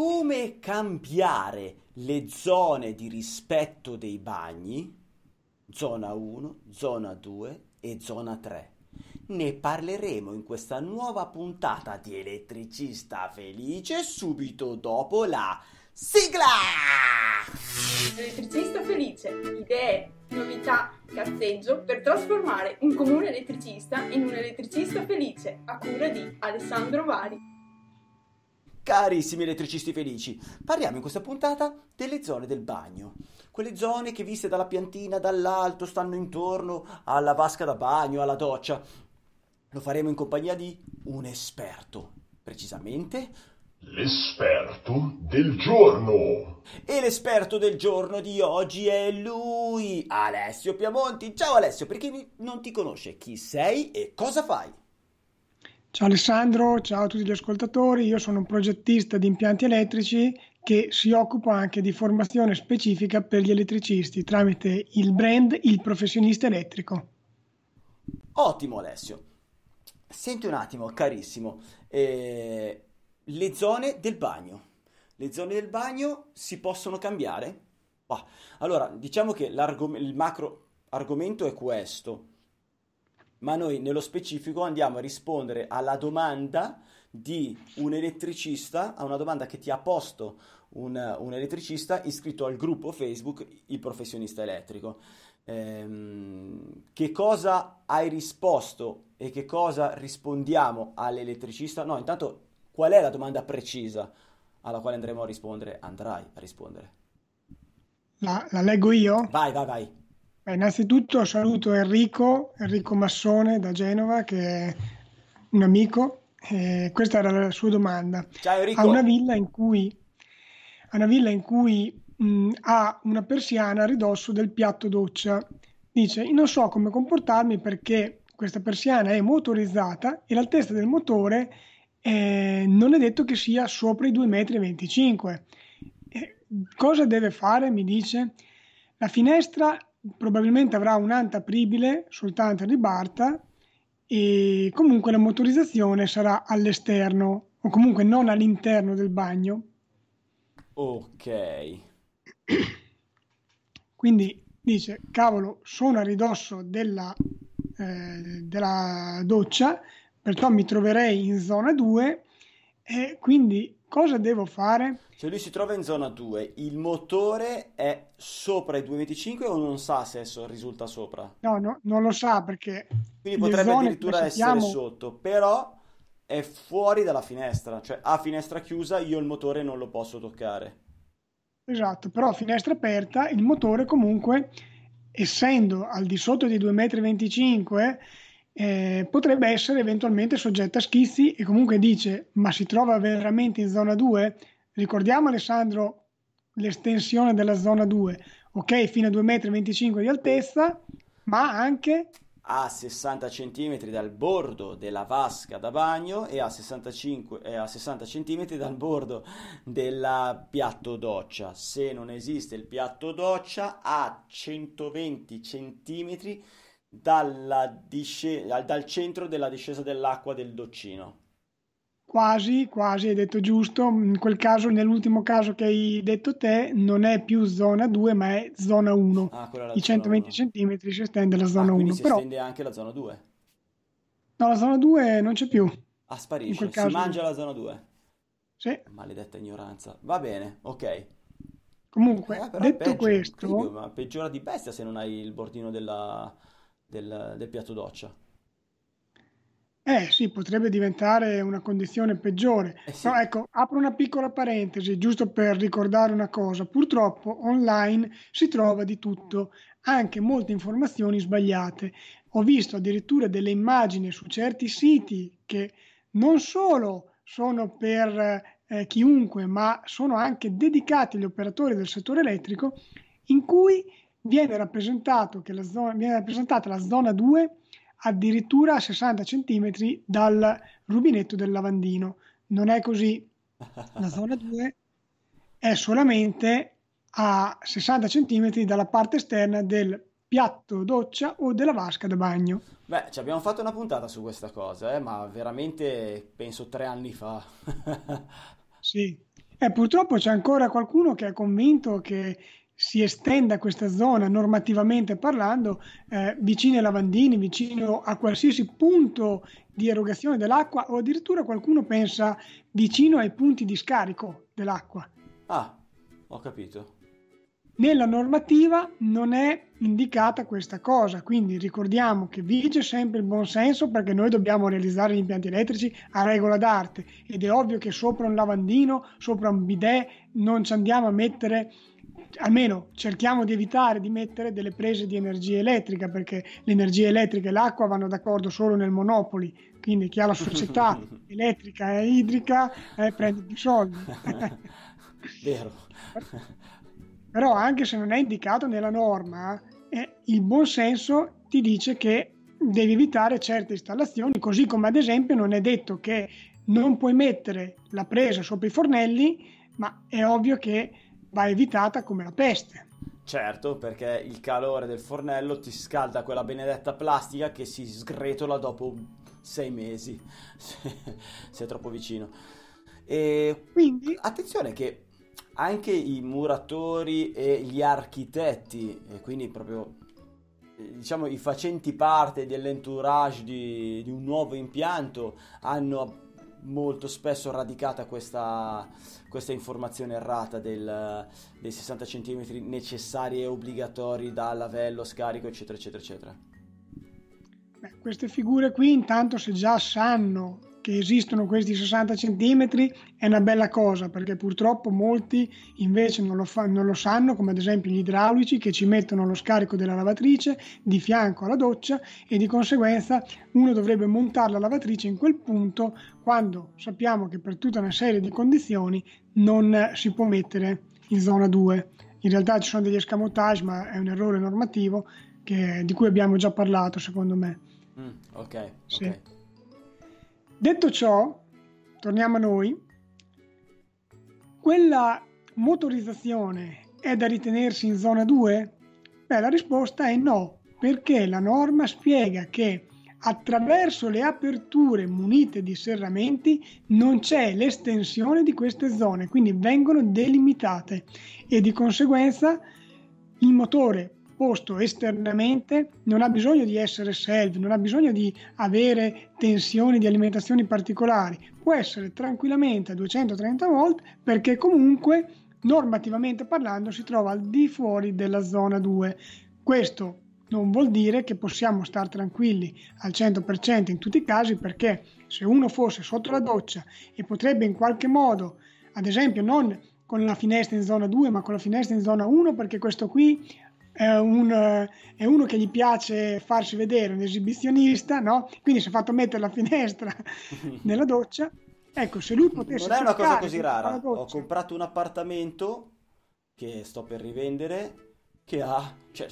come cambiare le zone di rispetto dei bagni, zona 1, zona 2 e zona 3. Ne parleremo in questa nuova puntata di Elettricista Felice subito dopo la sigla! Elettricista Felice, idee, novità, cazzeggio per trasformare un comune elettricista in un elettricista felice, a cura di Alessandro Vari. Carissimi elettricisti felici, parliamo in questa puntata delle zone del bagno, quelle zone che viste dalla piantina, dall'alto, stanno intorno alla vasca da bagno, alla doccia. Lo faremo in compagnia di un esperto, precisamente l'esperto del giorno. E l'esperto del giorno di oggi è lui, Alessio Piamonti. Ciao Alessio, per chi non ti conosce, chi sei e cosa fai? Ciao Alessandro, ciao a tutti gli ascoltatori, io sono un progettista di impianti elettrici che si occupa anche di formazione specifica per gli elettricisti tramite il brand Il Professionista Elettrico. Ottimo Alessio, senti un attimo carissimo, le zone del bagno, si possono cambiare? Oh. Allora diciamo che il macro argomento è questo. Ma noi nello specifico andiamo a rispondere alla domanda di un elettricista, a una domanda che ti ha posto un elettricista iscritto al gruppo Facebook Il Professionista Elettrico. Che cosa hai risposto e che cosa rispondiamo all'elettricista? No, intanto qual è la domanda precisa alla quale andremo a rispondere? Andrai a rispondere. La leggo io? Vai. Innanzitutto saluto Enrico Massone da Genova, che è un amico. Questa era la sua domanda. Ciao Enrico. Ha una villa in cui ha una persiana a ridosso del piatto doccia. Dice: non so come comportarmi perché questa persiana è motorizzata e l'altezza del motore non è detto che sia sopra i 2,25 metri. Cosa deve fare? Mi dice. La finestra probabilmente avrà un'anta apribile soltanto a ribarta e comunque la motorizzazione sarà all'esterno o comunque non all'interno del bagno. Ok. Quindi dice, cavolo, sono a ridosso della doccia, perciò mi troverei in zona 2 e quindi cosa devo fare? Cioè lui si trova in zona 2, il motore è sopra i 2,25 o non sa se risulta sopra? No, non lo sa perché... Quindi potrebbe addirittura essere sotto, però è fuori dalla finestra, cioè a finestra chiusa io il motore non lo posso toccare. Esatto, però a finestra aperta il motore comunque, essendo al di sotto dei 2,25 metri, potrebbe essere eventualmente soggetta a schizzi e comunque dice, ma si trova veramente in zona 2? Ricordiamo Alessandro l'estensione della zona 2, ok, fino a 2,25 metri di altezza, ma anche a 60 cm dal bordo della vasca da bagno e a 60 cm dal bordo del piatto doccia. Se non esiste il piatto doccia, a 120 cm dal centro della discesa dell'acqua del doccino. Quasi hai detto giusto. In quel caso, nell'ultimo caso che hai detto te, non è più zona 2 ma è zona 1. I 120 cm si estende la zona 1. Si estende anche la zona 2? No, la zona 2 non c'è più. Sparisce, si mangia la zona 2. Sì. Maledetta ignoranza. Va bene, ok. Comunque, detto questo... Ma peggiora di bestia se non hai il bordino del piatto doccia. Sì, potrebbe diventare una condizione peggiore. Sì. Però ecco, apro una piccola parentesi, giusto per ricordare una cosa. Purtroppo online si trova di tutto, anche molte informazioni sbagliate. Ho visto addirittura delle immagini su certi siti che non solo sono per... chiunque, ma sono anche dedicati agli operatori del settore elettrico, in cui viene rappresentata la zona 2 addirittura a 60 cm dal rubinetto del lavandino. Non è così, la zona 2 è solamente a 60 cm dalla parte esterna del piatto doccia o della vasca da bagno. Beh, ci abbiamo fatto una puntata su questa cosa, ma veramente penso 3 anni fa. Sì, Purtroppo c'è ancora qualcuno che è convinto che si estenda questa zona, normativamente parlando, vicino ai lavandini, vicino a qualsiasi punto di erogazione dell'acqua, o addirittura qualcuno pensa vicino ai punti di scarico dell'acqua. Ah, ho capito. Nella normativa non è indicata questa cosa, quindi ricordiamo che vige sempre il buon senso, perché noi dobbiamo realizzare gli impianti elettrici a regola d'arte, ed è ovvio che sopra un lavandino, sopra un bidet, non ci andiamo a mettere, almeno cerchiamo di evitare di mettere delle prese di energia elettrica, perché l'energia elettrica e l'acqua vanno d'accordo solo nel Monopoli, quindi chi ha la società elettrica e idrica prende più soldi. Vero. Però anche se non è indicato nella norma, il buon senso ti dice che devi evitare certe installazioni, così come ad esempio non è detto che non puoi mettere la presa sopra i fornelli, ma è ovvio che va evitata come la peste. Certo, perché il calore del fornello ti scalda quella benedetta plastica che si sgretola dopo 6 mesi, se è troppo vicino. E quindi attenzione che anche i muratori e gli architetti, e quindi proprio diciamo i facenti parte dell'entourage di un nuovo impianto, hanno molto spesso radicata questa informazione errata dei 60 cm necessari e obbligatori da lavello, scarico, eccetera, eccetera, eccetera. Beh, queste figure qui, intanto, se già sanno che esistono questi 60 centimetri, è una bella cosa, perché purtroppo molti invece non lo sanno, come ad esempio gli idraulici, che ci mettono lo scarico della lavatrice di fianco alla doccia, e di conseguenza uno dovrebbe montare la lavatrice in quel punto, quando sappiamo che per tutta una serie di condizioni non si può mettere in zona 2. In realtà ci sono degli escamotage, ma è un errore normativo di cui abbiamo già parlato, secondo me. Ok, sì. Okay. Detto ciò, torniamo a noi. Quella motorizzazione è da ritenersi in zona 2? Beh, la risposta è no, perché la norma spiega che attraverso le aperture munite di serramenti non c'è l'estensione di queste zone, quindi vengono delimitate, e di conseguenza il motore posto esternamente non ha bisogno di essere SELV, non ha bisogno di avere tensioni di alimentazioni particolari, può essere tranquillamente a 230 volt, perché comunque normativamente parlando si trova al di fuori della zona 2. Questo non vuol dire che possiamo stare tranquilli al 100% in tutti i casi, perché se uno fosse sotto la doccia e potrebbe in qualche modo, ad esempio non con la finestra in zona 2 ma con la finestra in zona 1, perché questo qui è uno che gli piace farsi vedere, un esibizionista, no? Quindi si è fatto mettere la finestra nella doccia. Ecco, se lui potesse... Non è una cosa così rara. Ho comprato un appartamento che sto per rivendere, che ha... Cioè,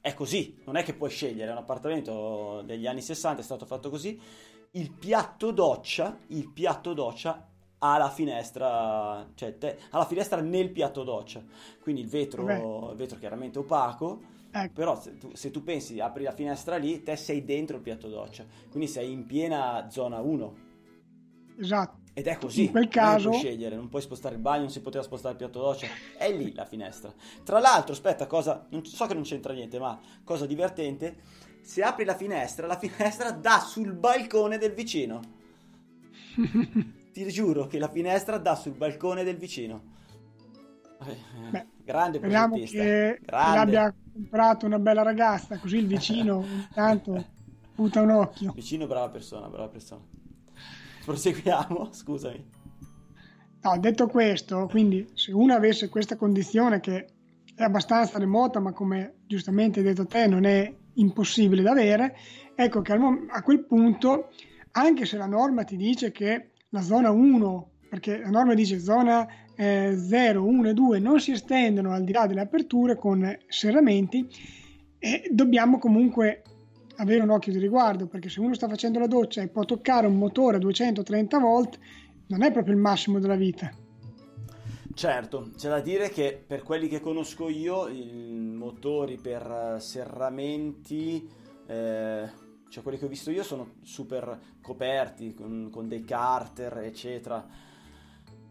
è così, non è che puoi scegliere, è un appartamento degli anni 60, è stato fatto così. Il piatto doccia alla finestra, cioè alla finestra nel piatto doccia, quindi il vetro chiaramente opaco, ecco. Però se tu pensi, apri la finestra lì, te sei dentro il piatto doccia, quindi sei in piena zona 1. Esatto. Ed è così, in quel caso non puoi scegliere, non puoi spostare il bagno, non si poteva spostare il piatto doccia, è lì la finestra. Tra l'altro, aspetta, cosa, non so che non c'entra niente, ma cosa divertente, se apri la finestra dà sul balcone del vicino. Ti giuro che la finestra dà sul balcone del vicino. Beh, grande progettista. Speriamo che l'abbia comprato una bella ragazza, così il vicino intanto butta un occhio. Vicino, brava persona. Proseguiamo, scusami. No, detto questo, quindi se uno avesse questa condizione, che è abbastanza remota, ma come giustamente hai detto te non è impossibile da avere, ecco che a quel punto, anche se la norma ti dice che la zona 1, perché la norma dice zona 0, 1 e 2 non si estendono al di là delle aperture con serramenti, e dobbiamo comunque avere un occhio di riguardo, perché se uno sta facendo la doccia e può toccare un motore a 230 volt non è proprio il massimo della vita. Certo, c'è da dire che per quelli che conosco io i motori per serramenti, cioè quelli che ho visto io, sono super coperti con dei carter eccetera,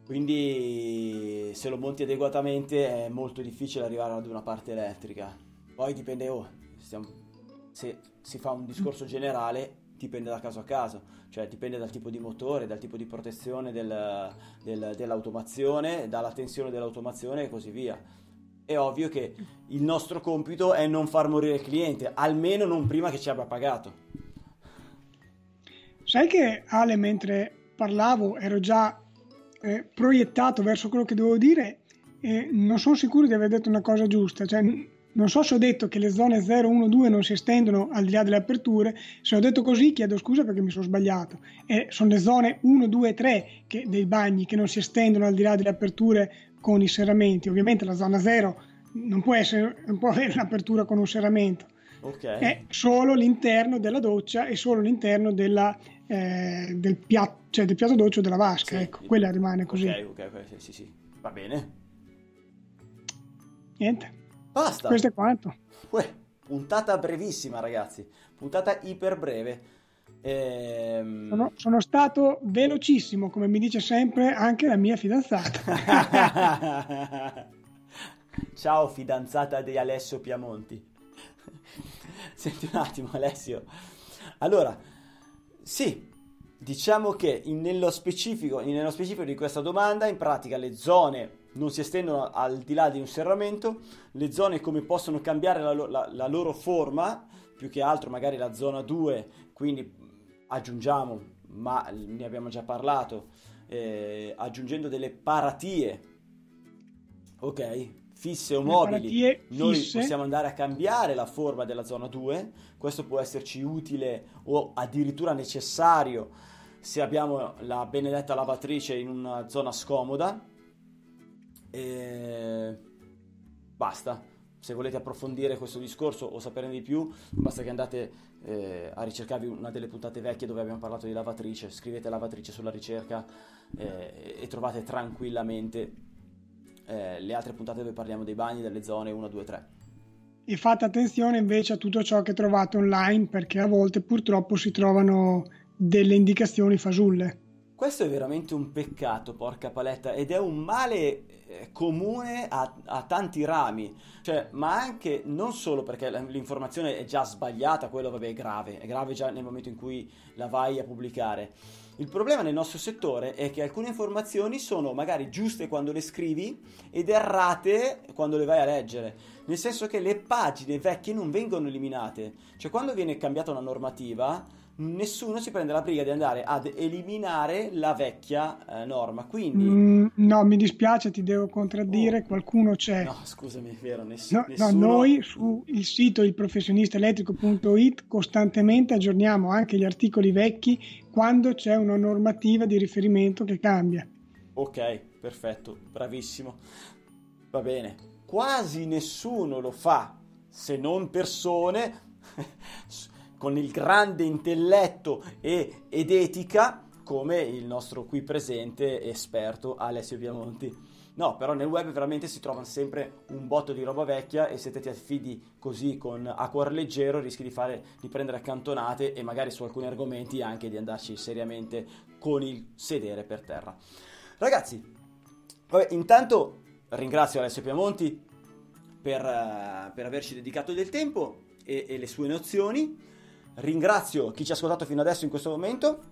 Quindi se lo monti adeguatamente è molto difficile arrivare ad una parte elettrica. Poi dipende, se si fa un discorso generale dipende da caso a caso, cioè dipende dal tipo di motore, dal tipo di protezione dell'automazione, dalla tensione dell'automazione e così via. È ovvio che il nostro compito è non far morire il cliente, almeno non prima che ci abbia pagato. Sai che, Ale, mentre parlavo ero già proiettato verso quello che dovevo dire e non sono sicuro di aver detto una cosa giusta, cioè non so se ho detto che le zone 0, 1, 2 non si estendono al di là delle aperture. Se ho detto così chiedo scusa perché mi sono sbagliato. Sono le zone 1, 2 e 3 dei bagni che non si estendono al di là delle aperture con i serramenti. Ovviamente la zona 0 non può avere un'apertura con un serramento. Okay. È solo l'interno della doccia e solo l'interno del piatto doccia o della vasca. Sì, ecco, quella rimane così. Ok, sì. Va bene. Niente. Basta. Questo è quanto. Puntata brevissima, ragazzi. Puntata iper breve. Sono stato velocissimo, come mi dice sempre anche la mia fidanzata. Ciao, fidanzata di Alessio Piamonti. Senti un attimo, Alessio. Allora, sì, diciamo che nello specifico di questa domanda, in pratica le zone non si estendono al di là di un serramento, le zone come possono cambiare la loro forma, più che altro magari la zona 2, quindi aggiungiamo, ma ne abbiamo già parlato, aggiungendo delle paratie, ok, fisse o mobili, possiamo andare a cambiare la forma della zona 2, questo può esserci utile o addirittura necessario se abbiamo la benedetta lavatrice in una zona scomoda. E basta, se volete approfondire questo discorso o saperne di più basta che andate a ricercarvi una delle puntate vecchie dove abbiamo parlato di lavatrice. Scrivete lavatrice sulla ricerca e trovate tranquillamente le altre puntate dove parliamo dei bagni, delle zone 1, 2, 3. E fate attenzione invece a tutto ciò che trovate online, perché a volte purtroppo si trovano delle indicazioni fasulle. Questo è veramente un peccato, porca paletta, ed è un male comune a tanti rami, cioè, ma anche non solo perché l'informazione è già sbagliata, quello vabbè è grave già nel momento in cui la vai a pubblicare. Il problema nel nostro settore è che alcune informazioni sono magari giuste quando le scrivi ed errate quando le vai a leggere, nel senso che le pagine vecchie non vengono eliminate, cioè quando viene cambiata una normativa nessuno si prende la briga di andare ad eliminare la vecchia norma, quindi no, mi dispiace, ti devo contraddire, qualcuno c'è. No, scusami, è vero, nessuno. Noi sul sito ilprofessionistaelettrico.it costantemente aggiorniamo anche gli articoli vecchi quando c'è una normativa di riferimento che cambia. Ok, perfetto, bravissimo. Va bene. Quasi nessuno lo fa, se non persone con il grande intelletto ed etica come il nostro qui presente esperto Alessio Piamonti. No, però nel web veramente si trovano sempre un botto di roba vecchia e se te ti affidi così a cuor leggero rischi di prendere accantonate e magari su alcuni argomenti anche di andarci seriamente con il sedere per terra. Ragazzi, vabbè, intanto ringrazio Alessio Piamonti per averci dedicato del tempo e le sue nozioni. Ringrazio chi ci ha ascoltato fino adesso in questo momento,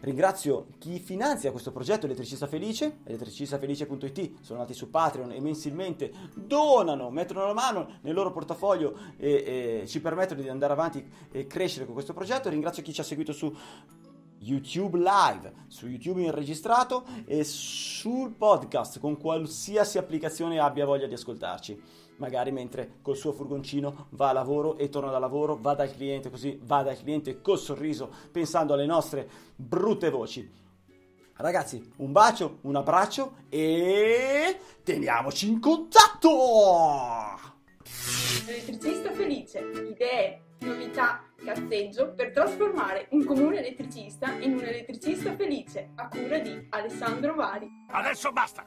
ringrazio chi finanzia questo progetto Elettricista Felice, elettricistafelice.it, sono nati su Patreon e mensilmente donano, mettono la mano nel loro portafoglio e ci permettono di andare avanti e crescere con questo progetto. Ringrazio chi ci ha seguito su YouTube Live, su YouTube in registrato e sul podcast con qualsiasi applicazione abbia voglia di ascoltarci. Magari mentre col suo furgoncino va a lavoro e torna da lavoro, va dal cliente col sorriso, pensando alle nostre brutte voci. Ragazzi, un bacio, un abbraccio e teniamoci in contatto! Elettricista Felice, idee, novità, cazzeggio per trasformare un comune elettricista in un elettricista felice, a cura di Alessandro Vari. Adesso basta!